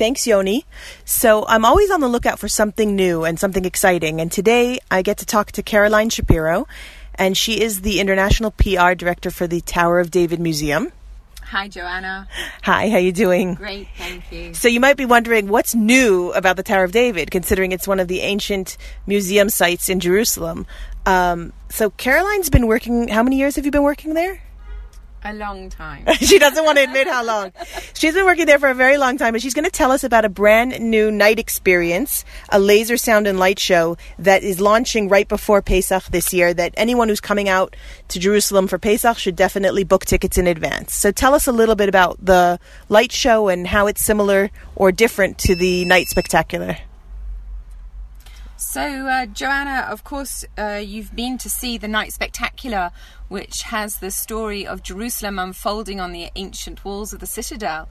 Thanks, Yoni. So I'm always on the lookout for something new and something exciting. And today I get to talk to Caroline Shapiro, and she is the International PR Director for the Tower of David Museum. Hi, Joanna. Hi, how you doing? Great, thank you. So you might be wondering what's new about the Tower of David, considering it's one of the ancient museum sites in Jerusalem. So Caroline's been working, how many years have you been working there? A long time. She doesn't want to admit how long. She's been working there for a very long time, and she's going to tell us about a brand new night experience, a laser sound and light show that is launching right before Pesach this year, that anyone who's coming out to Jerusalem for Pesach should definitely book tickets in advance. So tell us a little bit about the light show and how it's similar or different to the night spectacular. So, Joanna, of course, you've been to see the Night Spectacular, which has the story of Jerusalem unfolding on the ancient walls of the citadel.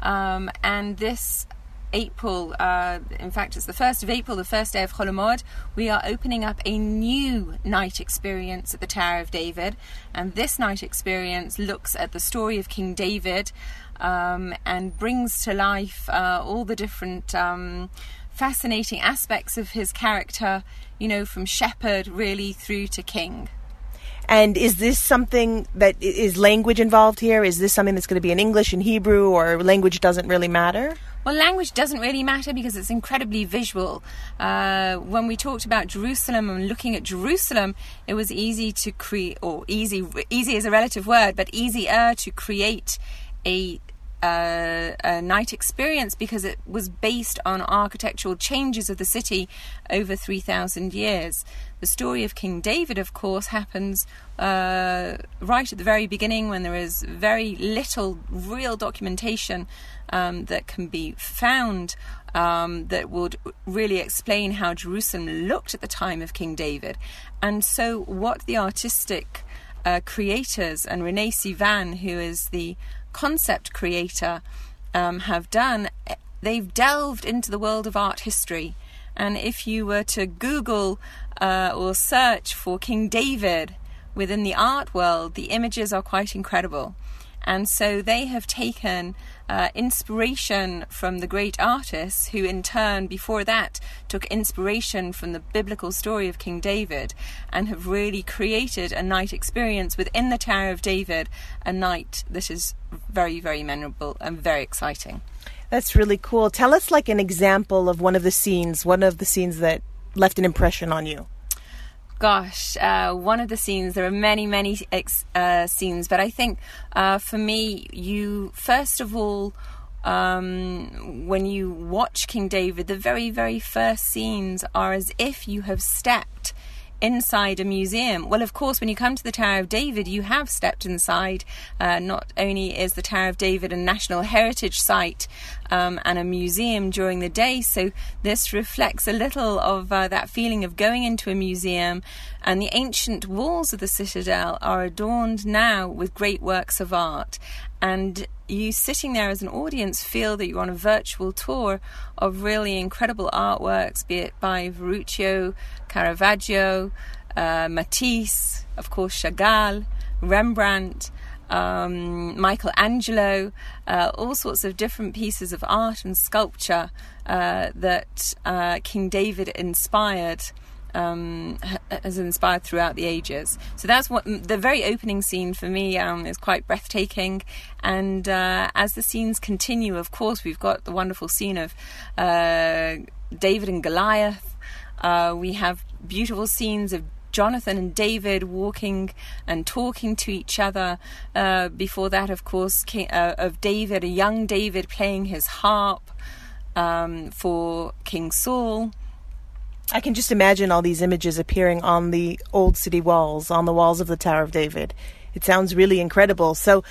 And this April, in fact, it's the 1st of April, the first day of Chol we are opening up a new night experience at the Tower of David. And this night experience looks at the story of King David and brings to life all the different fascinating aspects of his character, you know, from shepherd really through to king. And is this something that is language involved here? Is this something that's going to be in English and Hebrew, or language doesn't really matter? Well, language doesn't really matter because it's incredibly visual. When we talked about Jerusalem and looking at Jerusalem, it was easy to create, or easy is a relative word, but easier to create a night experience because it was based on architectural changes of the city over 3,000 years. The story of King David, of course, happens right at the very beginning when there is very little real documentation that can be found that would really explain how Jerusalem looked at the time of King David. And so what the artistic creators and Renee Sivan, who is the concept creator, have done, they've delved into the world of art history. And if you were to Google or search for King David within the art world, the images are quite incredible. And so they have taken inspiration from the great artists, who in turn before that took inspiration from the biblical story of King David, and have really created a night experience within the Tower of David, a night that is very, very memorable and very exciting. That's really cool. Tell us like an example of one of the scenes that left an impression on you. Gosh, one of the scenes, there are many scenes, but I think for me, you first of all, when you watch King David, the very, very first scenes are as if you have stepped inside a museum. Well, of course, when you come to the Tower of David, you have stepped inside. Not only is the Tower of David a National Heritage Site and a museum during the day, so this reflects a little of that feeling of going into a museum. And the ancient walls of the citadel are adorned now with great works of art. And you sitting there as an audience feel that you're on a virtual tour of really incredible artworks, be it by Verruccio, Caravaggio, Matisse, of course Chagall, Rembrandt, Michelangelo, all sorts of different pieces of art and sculpture that King David inspired. Has inspired throughout the ages. So that's what the very opening scene for me is quite breathtaking. And as the scenes continue, of course, we've got the wonderful scene of David and Goliath. We have beautiful scenes of Jonathan and David walking and talking to each other. Before that, of course, of David, a young David playing his harp for King Saul. I can just imagine all these images appearing on the old city walls, on the walls of the Tower of David. It sounds really incredible. So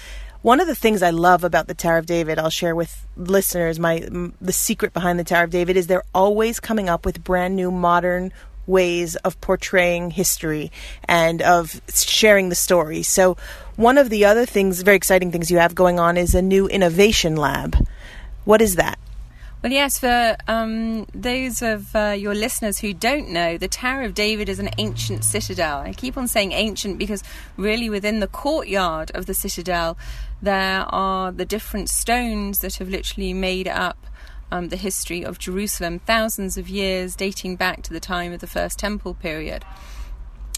one of the things I love about the Tower of David, I'll share with listeners the secret behind the Tower of David, is they're always coming up with brand new modern ways of portraying history and of sharing the story. So one of the other things, very exciting things you have going on, is a new innovation lab. What is that? Well, yes, for those of your listeners who don't know, the Tower of David is an ancient citadel. I keep on saying ancient because really within the courtyard of the citadel, there are the different stones that have literally made up the history of Jerusalem, thousands of years dating back to the time of the First Temple period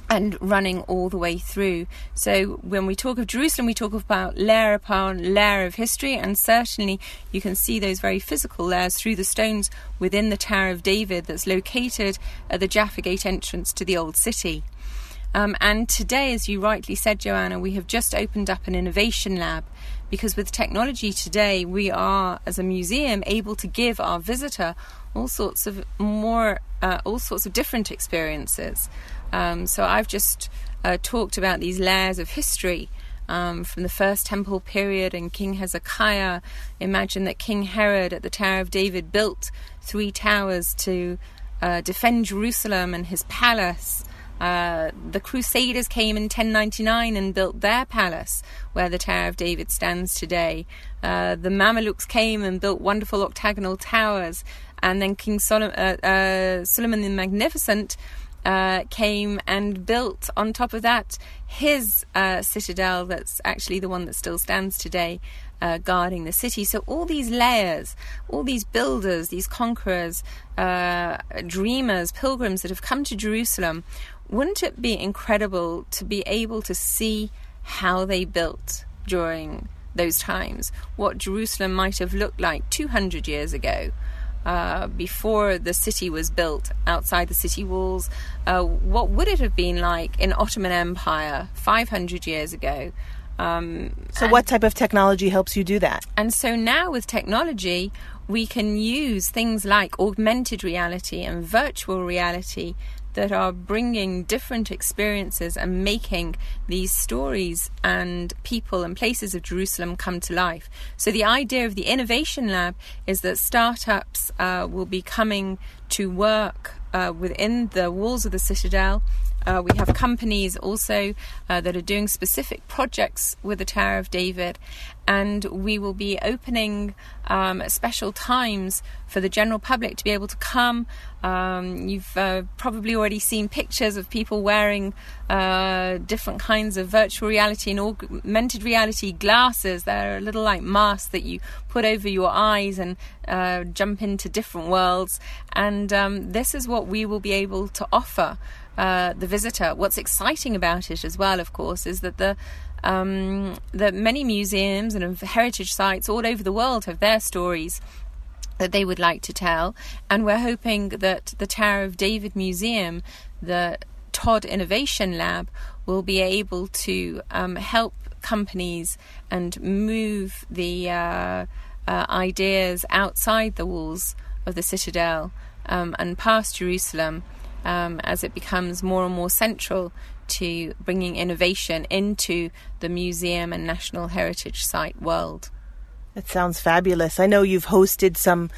and running all the way through. So when we talk of Jerusalem, we talk about layer upon layer of history, and certainly you can see those very physical layers through the stones within the Tower of David that's located at the Jaffa Gate entrance to the Old City. And today, as you rightly said, Joanna, we have just opened up an innovation lab, because with technology today, we are, as a museum, able to give our visitor all sorts of different experiences. So I've just talked about these layers of history from the First Temple period and King Hezekiah. Imagine that King Herod at the Tower of David built three towers to defend Jerusalem and his palace. The Crusaders came in 1099 and built their palace where the Tower of David stands today. The Mamelukes came and built wonderful octagonal towers, and then King Suleiman the Magnificent came and built on top of that his citadel, that's actually the one that still stands today, guarding the city. So all these layers, all these builders, these conquerors, dreamers, pilgrims that have come to Jerusalem, wouldn't it be incredible to be able to see how they built during those times, what Jerusalem might have looked like 200 years ago? Before the city was built, outside the city walls, what would it have been like in Ottoman Empire 500 years ago? So what type of technology helps you do that? And so now with technology, we can use things like augmented reality and virtual reality that are bringing different experiences and making these stories and people and places of Jerusalem come to life. So the idea of the Innovation Lab is that startups will be coming to work within the walls of the Citadel. We have companies also that are doing specific projects with the Tower of David, and we will be opening at special times for the general public to be able to come. You've probably already seen pictures of people wearing different kinds of virtual reality and augmented reality glasses. They're a little like masks that you put over your eyes and jump into different worlds. And this is what we will be able to offer the visitor. What's exciting about it as well, of course, is that the many museums and heritage sites all over the world have their stories that they would like to tell, and we're hoping that the Tower of David Museum, the Todd Innovation Lab, will be able to help companies and move the ideas outside the walls of the Citadel and past Jerusalem, as it becomes more and more central to bringing innovation into the museum and national heritage site world. That sounds fabulous. I know you've hosted some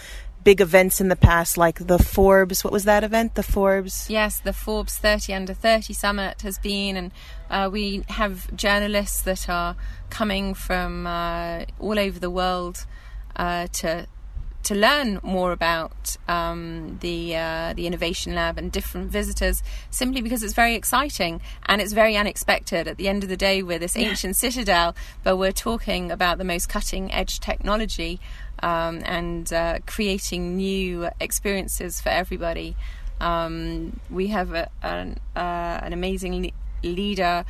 big events in the past, like the Forbes. What was that event? The Forbes? Yes, the Forbes 30 Under 30 Summit has been, and we have journalists that are coming from all over the world to learn more about the Innovation Lab and different visitors, simply because it's very exciting and it's very unexpected. At the end of the day, we're this ancient citadel, but we're talking about the most cutting-edge technology and creating new experiences for everybody. We have an amazing leader,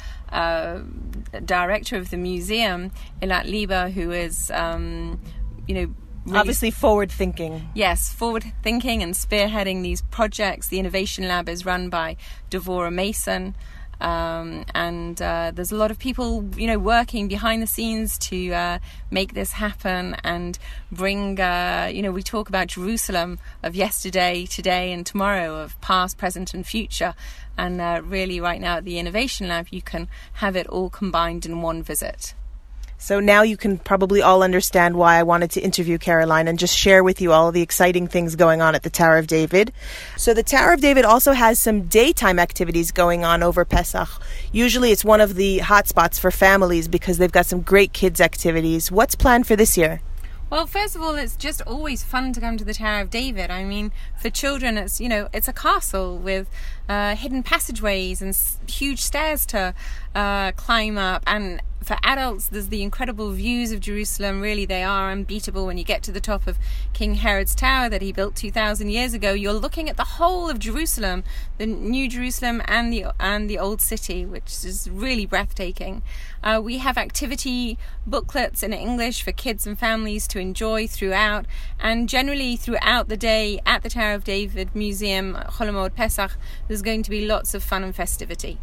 director of the museum, Ilat Lieber, who is, really, obviously forward-thinking. Yes, forward-thinking and spearheading these projects. The Innovation Lab is run by Devorah Mason, and there's a lot of people, working behind the scenes to make this happen and bring, we talk about Jerusalem of yesterday, today and tomorrow, of past, present and future. And really right now at the Innovation Lab, you can have it all combined in one visit. So now you can probably all understand why I wanted to interview Caroline and just share with you all the exciting things going on at the Tower of David. So the Tower of David also has some daytime activities going on over Pesach. Usually it's one of the hotspots for families because they've got some great kids' activities. What's planned for this year? Well, first of all, it's just always fun to come to the Tower of David. I mean, for children, it's, it's a castle with hidden passageways and huge stairs to climb up, and for adults, there's the incredible views of Jerusalem. Really, they are unbeatable. When you get to the top of King Herod's tower that he built 2,000 years ago, you're looking at the whole of Jerusalem, the New Jerusalem and the Old City, which is really breathtaking. We have activity booklets in English for kids and families to enjoy throughout, and generally throughout the day at the Tower of David Museum, Cholomod Pesach, there's going to be lots of fun and festivity.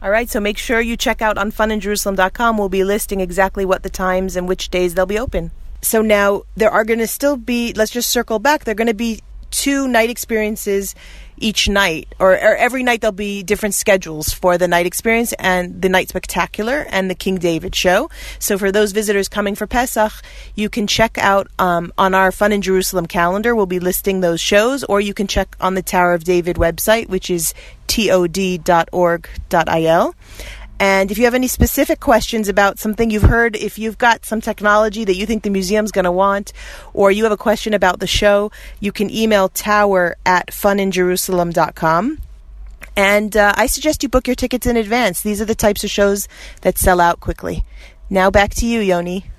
All right, so make sure you check out on funinjerusalem.com. We'll be listing exactly what the times and which days they'll be open. So now there are going to still be, let's just circle back, there are going to be two night experiences each night, or every night there'll be different schedules for the night experience and the night spectacular and the King David show. So for those visitors coming for Pesach, you can check out on our Fun in Jerusalem calendar. We'll be listing those shows, or you can check on the Tower of David website, which is tod.org.il. And if you have any specific questions about something you've heard, if you've got some technology that you think the museum's going to want, or you have a question about the show, you can email tower@funinjerusalem.com. And I suggest you book your tickets in advance. These are the types of shows that sell out quickly. Now back to you, Yoni.